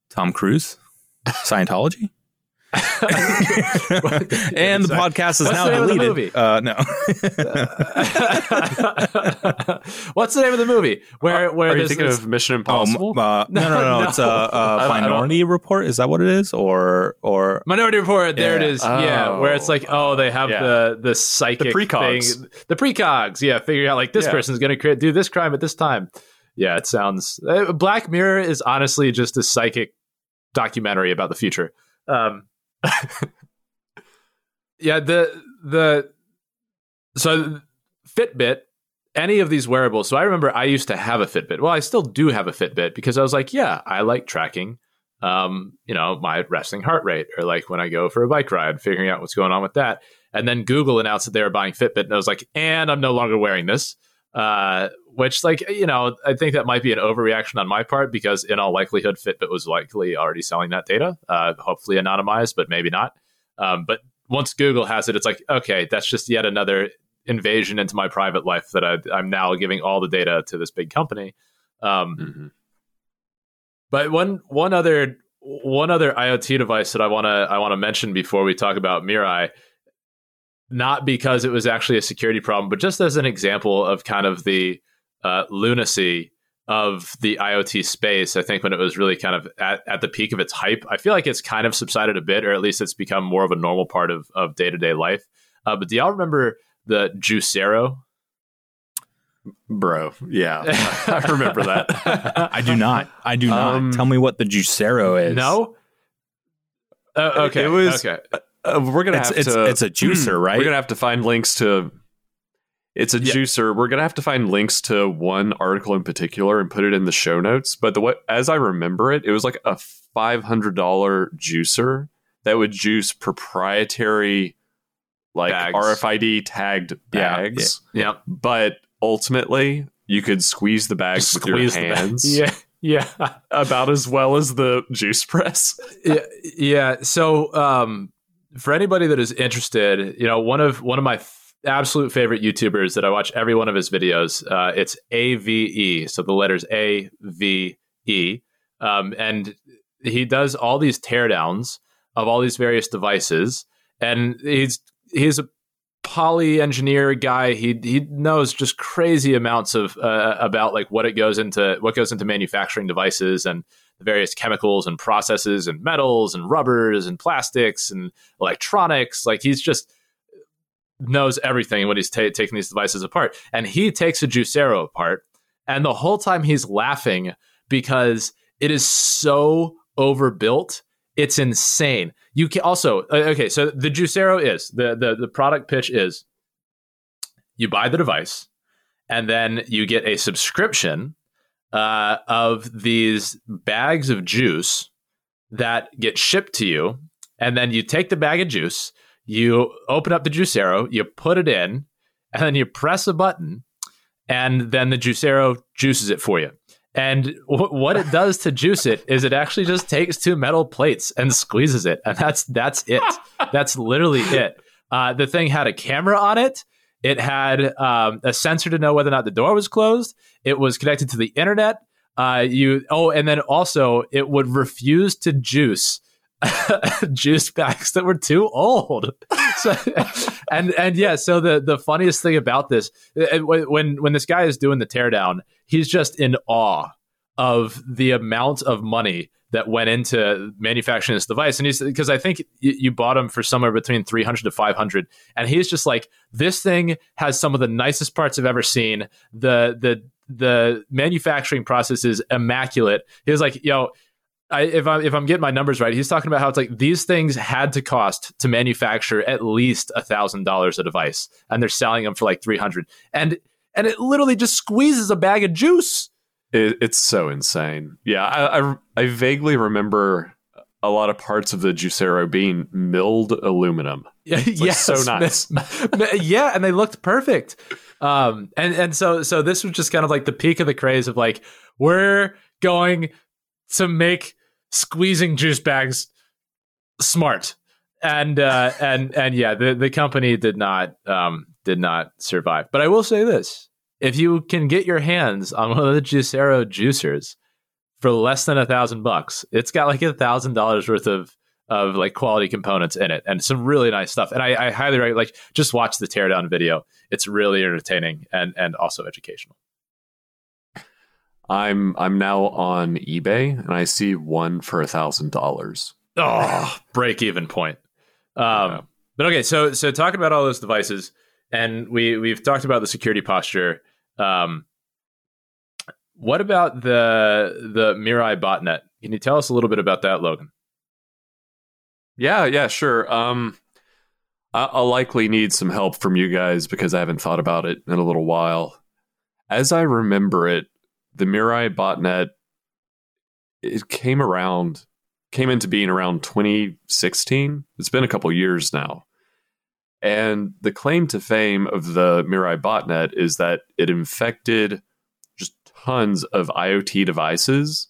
Tom Cruise, Scientology. And the podcast is What's now deleted. Uh, no. What's the name of the movie? Where? Where? Are you thinking this... of Mission Impossible? Oh, uh, no, no, no, no. It's a uh, uh, Minority Report. Is that what it is? Or or Minority Report? There yeah. it is. Oh. Yeah, where it's like, oh, they have yeah. the the psychic the precogs. thing. The precogs. Yeah, figuring out like this yeah. person's going to do this crime at this time. Yeah, it sounds. Uh, Black Mirror is honestly just a psychic documentary about the future. Um. yeah the the so Fitbit, any of these wearables. So I remember I used to have a Fitbit. Well, I still do have a Fitbit, because I was like, yeah, I like tracking um you know my resting heart rate, or like when I go for a bike ride, figuring out what's going on with that. And then Google announced that they were buying Fitbit, and I was like, and I'm no longer wearing this, uh which, like, you know, I think that might be an overreaction on my part, because in all likelihood, Fitbit was likely already selling that data, uh, hopefully anonymized, but maybe not. Um, but once Google has it, it's like, okay, that's just yet another invasion into my private life, that I, I'm now giving all the data to this big company. Um, mm-hmm. But one one other one other IoT device that I wanna I wanna mention before we talk about Mirai. Not because it was actually a security problem, but just as an example of kind of the Uh, lunacy of the IoT space. I think when it was really kind of at, at the peak of its hype, I feel like it's kind of subsided a bit, or at least it's become more of a normal part of, of day-to-day life. Uh, but do y'all remember the Juicero? Bro, yeah, I remember that. I do not. I do not. Um, Tell me what the Juicero is. No? Uh, okay, it was, okay. Uh, we're going to have it's, to... It's a juicer, right? We're going to have to find links to... It's a yeah. juicer. We're going to have to find links to one article in particular and put it in the show notes. But the way, as I remember it, it was like a five hundred dollars juicer that would juice proprietary, like bags. R F I D tagged bags. Yeah. yeah. But ultimately, you could squeeze the bags Just with your hands. Yeah. Yeah. About as well as the juice press. yeah. Yeah. So um, for anybody that is interested, you know, one of one of my f- absolute favorite YouTubers that I watch every one of his videos. Uh, it's A V E. So the letters A V E. Um, and he does all these teardowns of all these various devices. And he's he's a poly engineer guy. He he knows just crazy amounts of uh, about like what it goes into, what goes into manufacturing devices and the various chemicals and processes and metals and rubbers and plastics and electronics. Like he's just knows everything when he's ta- taking these devices apart. And he takes a Juicero apart, and the whole time he's laughing because it is so overbuilt. It's insane. You can also, okay, so the Juicero is, the, the, the product pitch is you buy the device and then you get a subscription uh, of these bags of juice that get shipped to you. And then you take the bag of juice, you open up the Juicero, you put it in, and then you press a button, and then the Juicero juices it for you. And w- what it does to juice it is it actually just takes two metal plates and squeezes it. And that's that's it. That's literally it. Uh, the thing had a camera on it. It had um, a sensor to know whether or not the door was closed. It was connected to the internet. Uh, you Oh, and then also it would refuse to juice juice bags that were too old. So, and and yeah, so the the funniest thing about this, when when this guy is doing the teardown, he's just in awe of the amount of money that went into manufacturing this device. And he's, because I think you, you bought him for somewhere between three hundred to five hundred, and he's just like, this thing has some of the nicest parts I've ever seen. The the the manufacturing process is immaculate. He was like, yo, I, if I'm if I'm getting my numbers right, he's talking about how it's like these things had to cost to manufacture at least a thousand dollars a device, and they're selling them for like three hundred, and and it literally just squeezes a bag of juice. It, it's so insane. Yeah, I, I I vaguely remember a lot of parts of the Juicero being milled aluminum. Yeah, yes, so nice. Yeah, and they looked perfect. Um, and and so so this was just kind of like the peak of the craze of like we're going to make squeezing juice bags smart, and uh, and and yeah, the, the company did not um, did not survive. But I will say this: if you can get your hands on one of the Juicero juicers for less than a thousand bucks, it's got like a thousand dollars worth of of like quality components in it, and some really nice stuff. And I, I highly recommend, like, just watch the teardown video; it's really entertaining and and also educational. I'm I'm now on eBay, and I see one for a thousand dollars. Oh, break even point. Um, yeah. But okay, so so talking about all those devices, and we we've talked about the security posture. Um, what about the the Mirai botnet? Can you tell us a little bit about that, Logan? Yeah, yeah, sure. Um, I, I'll likely need some help from you guys because I haven't thought about it in a little while. As I remember it, the Mirai botnet, it came around, came into being around twenty sixteen. It's been a couple years now. And the claim to fame of the Mirai botnet is that it infected just tons of IoT devices.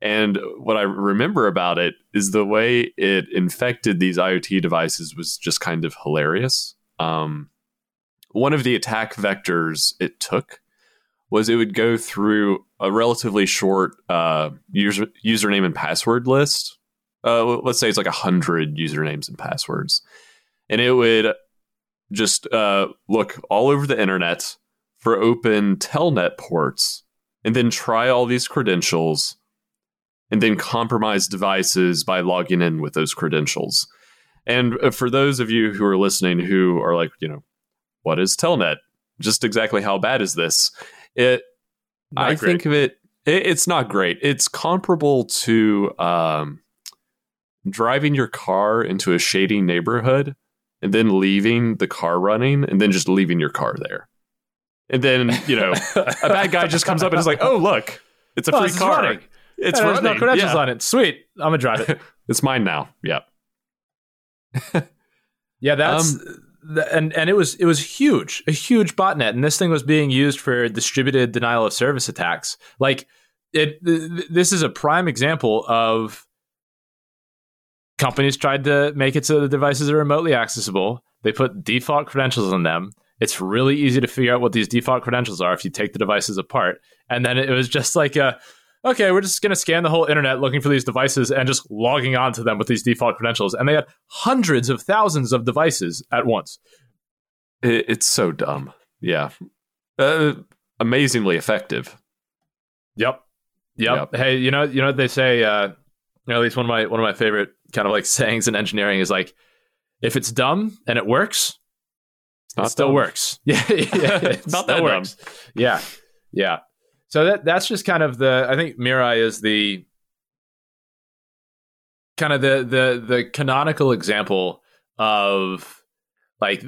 And what I remember about it is the way it infected these IoT devices was just kind of hilarious. Um, one of the attack vectors it took was it would go through a relatively short uh, user, username and password list. Uh, let's say it's like one hundred usernames and passwords. And it would just uh, look all over the internet for open telnet ports and then try all these credentials and then compromise devices by logging in with those credentials. And for those of you who are listening who are like, you know, what is telnet? just exactly how bad is this? It, not I great. think of it, it, it's not great. It's comparable to um, driving your car into a shady neighborhood and then leaving the car running and then just leaving your car there. And then, you know, a bad guy just comes up and is like, oh, look, it's a oh, free it's car. Running. It's and running. There's no credentials yeah. on it. Sweet. I'm going to drive it. It's mine now. Yeah. yeah, that's... Um, and and it was it was huge, a huge botnet. And this thing was being used for distributed denial of service attacks. Like, it. Th- this is a prime example of companies tried to make it so the devices are remotely accessible. They put default credentials on them. It's really easy to figure out what these default credentials are if you take the devices apart. And then it was just like, a, okay, we're just going to scan the whole internet looking for these devices and just logging on to them with these default credentials. And they had hundreds of thousands of devices at once. It's so dumb. Yeah. Uh, amazingly effective. Yep. Yep. Yep. Hey, you know, you know what they say, uh, you know, at least one of my, one of my favorite kind of like sayings in engineering is like, if it's dumb and it works, Not it still dumb. works. Yeah, yeah it's not that works. Dumb. Yeah, yeah. So that that's just kind of the. I think Mirai is the kind of the the the canonical example of like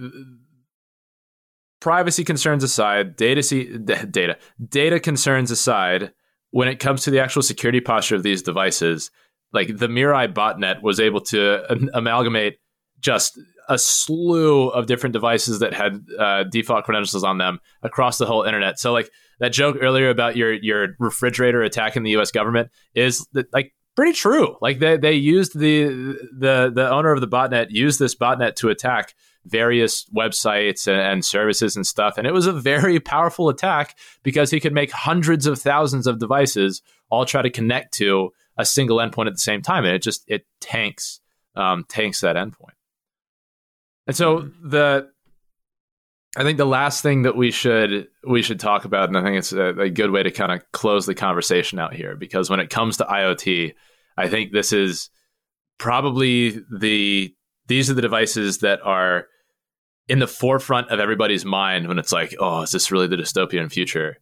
privacy concerns aside, data see, data data concerns aside. When it comes to the actual security posture of these devices, like the Mirai botnet was able to am- amalgamate just a slew of different devices that had uh, default credentials on them across the whole internet. So like that joke earlier about your your refrigerator attacking the U S government is like pretty true. Like they they used the the the owner of the botnet used this botnet to attack various websites and, and services and stuff, and it was a very powerful attack because he could make hundreds of thousands of devices all try to connect to a single endpoint at the same time, and it just it tanks um, tanks that endpoint. And so the, I think the last thing that we should we should talk about, and I think it's a, a good way to kind of close the conversation out here, because when it comes to IoT, I think this is probably the these are the devices that are in the forefront of everybody's mind when it's like, oh, is this really the dystopian future?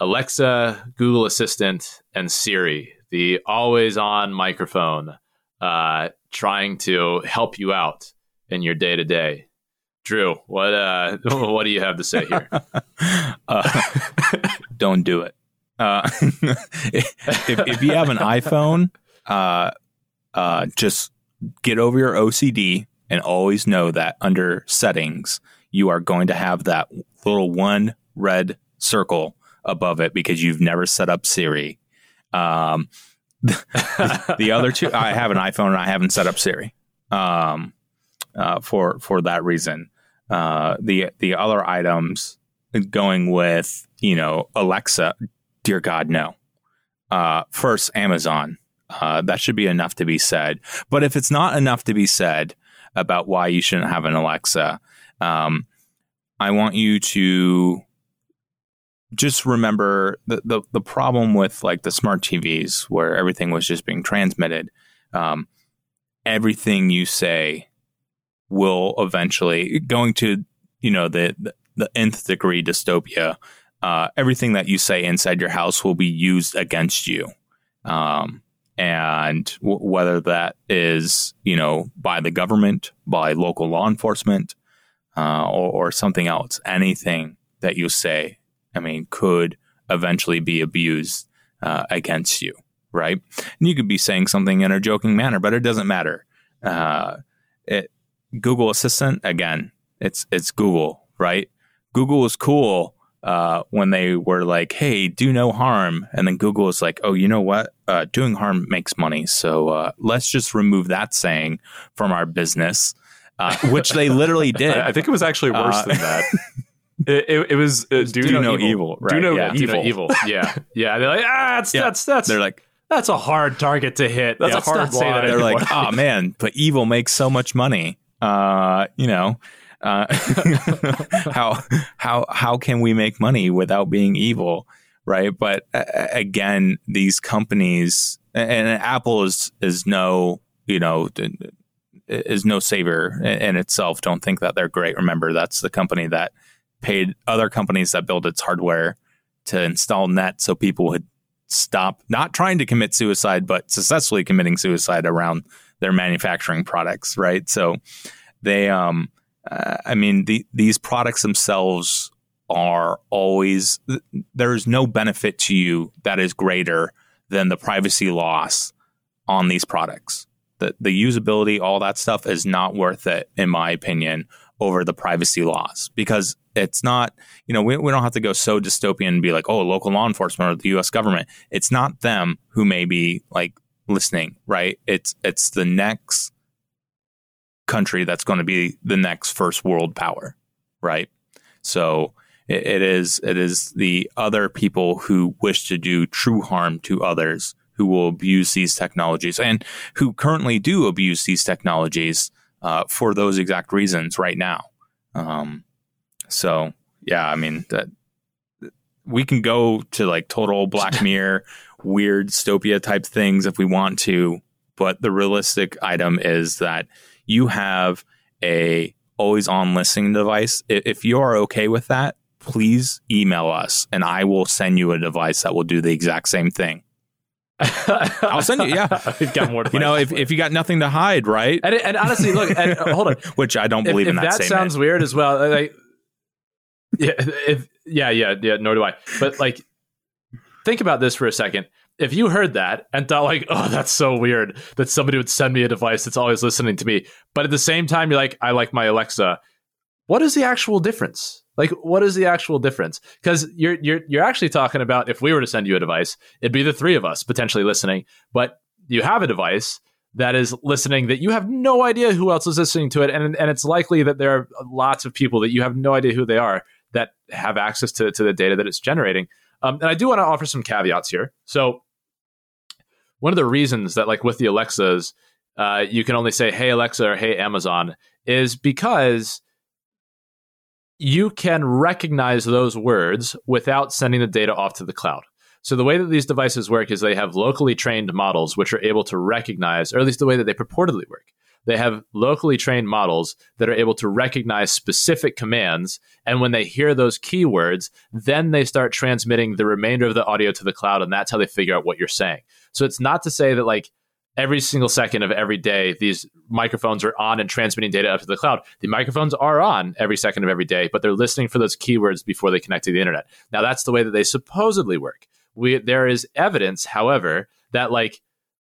Alexa, Google Assistant, and Siri, the always-on microphone, uh, trying to help you out in your day to day. Drew, what uh, what do you have to say here? uh, don't do it. Uh, if, if you have an iPhone, uh, uh, just get over your O C D and always know that under settings, you are going to have that little one red circle above it because you've never set up Siri. Um, the, the other two, I have an iPhone and I haven't set up Siri. Um, Uh, for for that reason, uh, the the other items going with you know Alexa, dear God, no. Uh, first, Amazon. Uh, that should be enough to be said. But if it's not enough to be said about why you shouldn't have an Alexa, um, I want you to just remember the, the the problem with like the smart T Vs where everything was just being transmitted. Um, everything you say will eventually, going to, you know, the, the, the nth degree dystopia, uh, everything that you say inside your house will be used against you. Um, and w- whether that is, you know, by the government, by local law enforcement, uh, or, or something else, anything that you say, I mean, could eventually be abused uh, against you, right? And you could be saying something in a joking manner, but it doesn't matter. Uh, it, Google Assistant, again, it's it's Google, right? Google was cool uh, when they were like, hey, do no harm. And then Google is like, oh, you know what? Uh, doing harm makes money. So uh, let's just remove that saying from our business, uh, which they literally did. I think it was actually worse uh, than that. It, it, it was uh, do, do no, no evil. evil right? Do no yeah. evil. evil. Yeah. Yeah. They're like, ah, that's, yeah. that's, that's, they're like, that's a hard target to hit. That's yeah, a hard say that They're anymore. like, oh, man, but evil makes so much money. Uh, you know, uh, how how how can we make money without being evil, right? But uh, again, these companies and, and Apple is is no you know is no savior in, in itself. Don't think that they're great. Remember, that's the company that paid other companies that build its hardware to install nets so people would stop not trying to commit suicide, but successfully committing suicide around their manufacturing products, right? So they, um, uh, I mean, the, these products themselves are always, th- there is no benefit to you that is greater than the privacy loss on these products. The, the usability, all that stuff is not worth it, in my opinion, over the privacy loss, because it's not, you know, we, we don't have to go so dystopian and be like, oh, local law enforcement or the U S government. It's not them who may be like listening, right? It's it's the next country that's going to be the next first world power, right? So it, it is it is the other people who wish to do true harm to others who will abuse these technologies and who currently do abuse these technologies uh, for those exact reasons right now. Um, so, yeah, I mean, that we can go to like total Black Mirror, weird dystopia type things if we want to. But the realistic item is that you have a always on listening device. If you are okay with that, please email us and I will send you a device that will do the exact same thing. I'll send you, yeah. We've got more you know, if, if you got nothing to hide, right? And, and honestly, look, and, hold on. Which I don't believe if, in that, that statement. That sounds weird as well. Like, yeah, if, yeah, yeah, yeah, nor do I. But like, think about this for a second. If you heard that and thought like, oh, that's so weird that somebody would send me a device that's always listening to me. But at the same time, you're like, I like my Alexa. What is the actual difference? Like, what is the actual difference? Because you're you're you're actually talking about if we were to send you a device, it'd be the three of us potentially listening. But you have a device that is listening that you have no idea who else is listening to it, and and it's likely that there are lots of people that you have no idea who they are that have access to to the data that it's generating. Um, and I do want to offer some caveats here. So one of the reasons that like with the Alexas, uh, you can only say "Hey Alexa" or "Hey Amazon" is because you can recognize those words without sending the data off to the cloud. So the way that these devices work is they have locally trained models which are able to recognize, or at least the way that they purportedly work. They have locally trained models that are able to recognize specific commands. And when they hear those keywords, then they start transmitting the remainder of the audio to the cloud. And that's how they figure out what you're saying. So it's not to say that like every single second of every day, these microphones are on and transmitting data up to the cloud. The microphones are on every second of every day, but they're listening for those keywords before they connect to the internet. Now, that's the way that they supposedly work. We, there is evidence, however, that like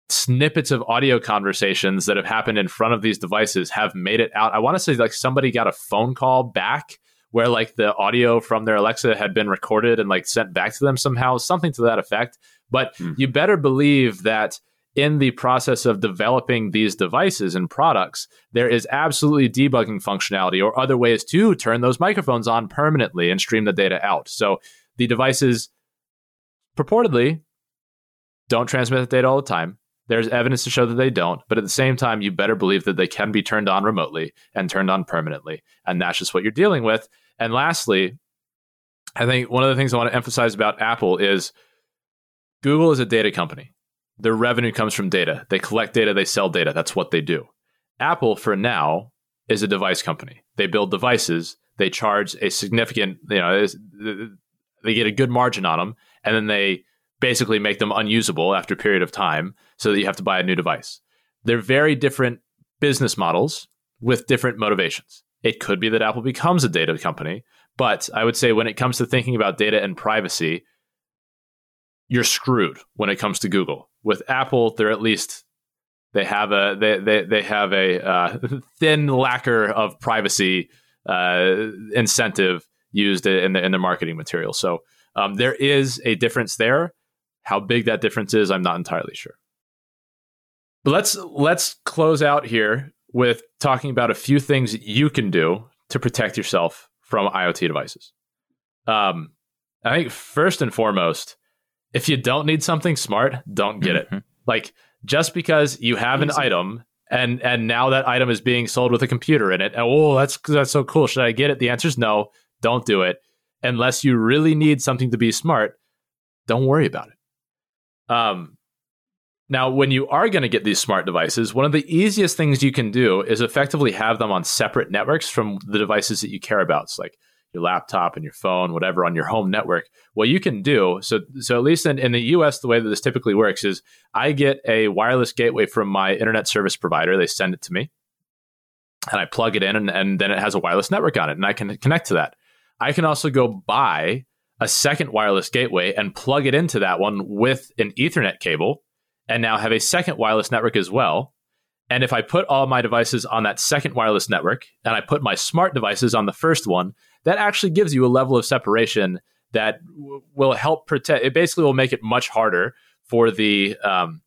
snippets of audio conversations that have happened in front of these devices have made it out. I want to say like somebody got a phone call back where like the audio from their Alexa had been recorded and like sent back to them somehow, something to that effect. But mm. you better believe that in the process of developing these devices and products, there is absolutely debugging functionality or other ways to turn those microphones on permanently and stream the data out. So the devices purportedly don't transmit the data all the time. There's evidence to show that they don't. But at the same time, you better believe that they can be turned on remotely and turned on permanently. And that's just what you're dealing with. And lastly, I think one of the things I want to emphasize about Apple is Google is a data company. Their revenue comes from data. They collect data, they sell data. That's what they do. Apple, for now, is a device company. They build devices. They charge a significant, you know, they get a good margin on them, and then they basically make them unusable after a period of time so that you have to buy a new device. They're very different business models with different motivations. It could be that Apple becomes a data company, but I would say when it comes to thinking about data and privacy, you're screwed when it comes to Google. With Apple, they're at least they have a they they, they have a uh, thin lacquer of privacy uh, incentive used in the in their marketing material. So um, there is a difference there. How big that difference is, I'm not entirely sure. But let's let's close out here with talking about a few things you can do to protect yourself from IoT devices. Um, I think first and foremost, if you don't need something smart, don't get it. Mm-hmm. Like just because you have an Easy. item and and now that item is being sold with a computer in it. Oh, that's that's so cool. Should I get it? The answer is no. Don't do it unless you really need something to be smart. Don't worry about it. Um, now, when you are going to get these smart devices, one of the easiest things you can do is effectively have them on separate networks from the devices that you care about. It's like your laptop and your phone, whatever, on your home network. Well, you can do, so so at least in, in the U S, the way that this typically works is I get a wireless gateway from my internet service provider. They send it to me and I plug it in, and, and then it has a wireless network on it and I can connect to that. I can also go buy a second wireless gateway and plug it into that one with an Ethernet cable and now have a second wireless network as well. And if I put all my devices on that second wireless network and I put my smart devices on the first one, that actually gives you a level of separation that w- will help protect. It basically will make it much harder for the um,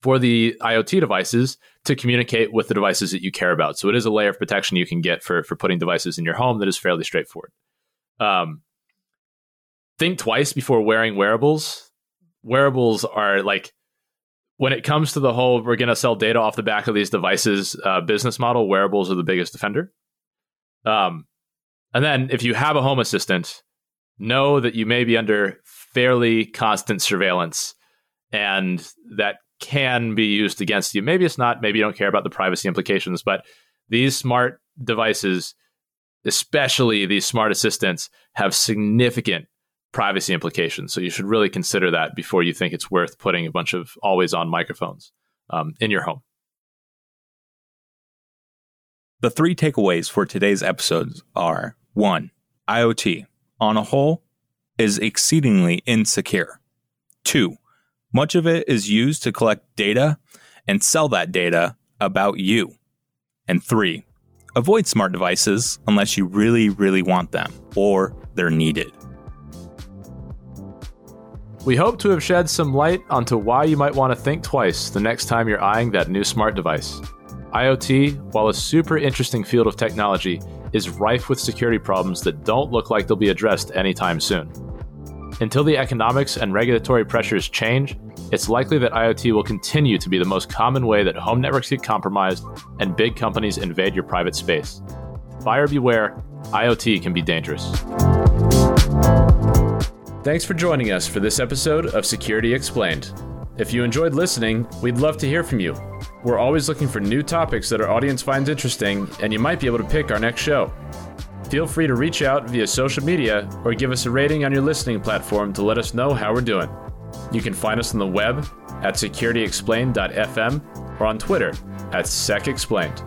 for the IoT devices to communicate with the devices that you care about. So it is a layer of protection you can get for, for putting devices in your home that is fairly straightforward. Um, think twice before wearing wearables. Wearables are like, when it comes to the whole, we're going to sell data off the back of these devices uh, business model, wearables are the biggest offender. Um, and then if you have a home assistant, know that you may be under fairly constant surveillance, and that can be used against you. Maybe it's not, maybe you don't care about the privacy implications, but these smart devices, especially these smart assistants, have significant privacy implications. So you should really consider that before you think it's worth putting a bunch of always on microphones um, in your home. The three takeaways for today's episodes are: one, IoT on a whole is exceedingly insecure. Two, much of it is used to collect data and sell that data about you. And three, avoid smart devices unless you really, really want them or they're needed. We hope to have shed some light onto why you might want to think twice the next time you're eyeing that new smart device. IoT, while a super interesting field of technology, is rife with security problems that don't look like they'll be addressed anytime soon. Until the economics and regulatory pressures change, it's likely that IoT will continue to be the most common way that home networks get compromised and big companies invade your private space. Buyer beware, IoT can be dangerous. Thanks for joining us for this episode of Security Explained. If you enjoyed listening, we'd love to hear from you. We're always looking for new topics that our audience finds interesting, and you might be able to pick our next show. Feel free to reach out via social media or give us a rating on your listening platform to let us know how we're doing. You can find us on the web at security explained dot f m or on Twitter at SecExplained.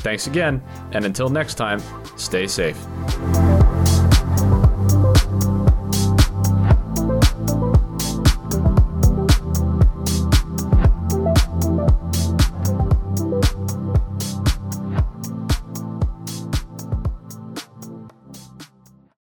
Thanks again, and until next time, stay safe.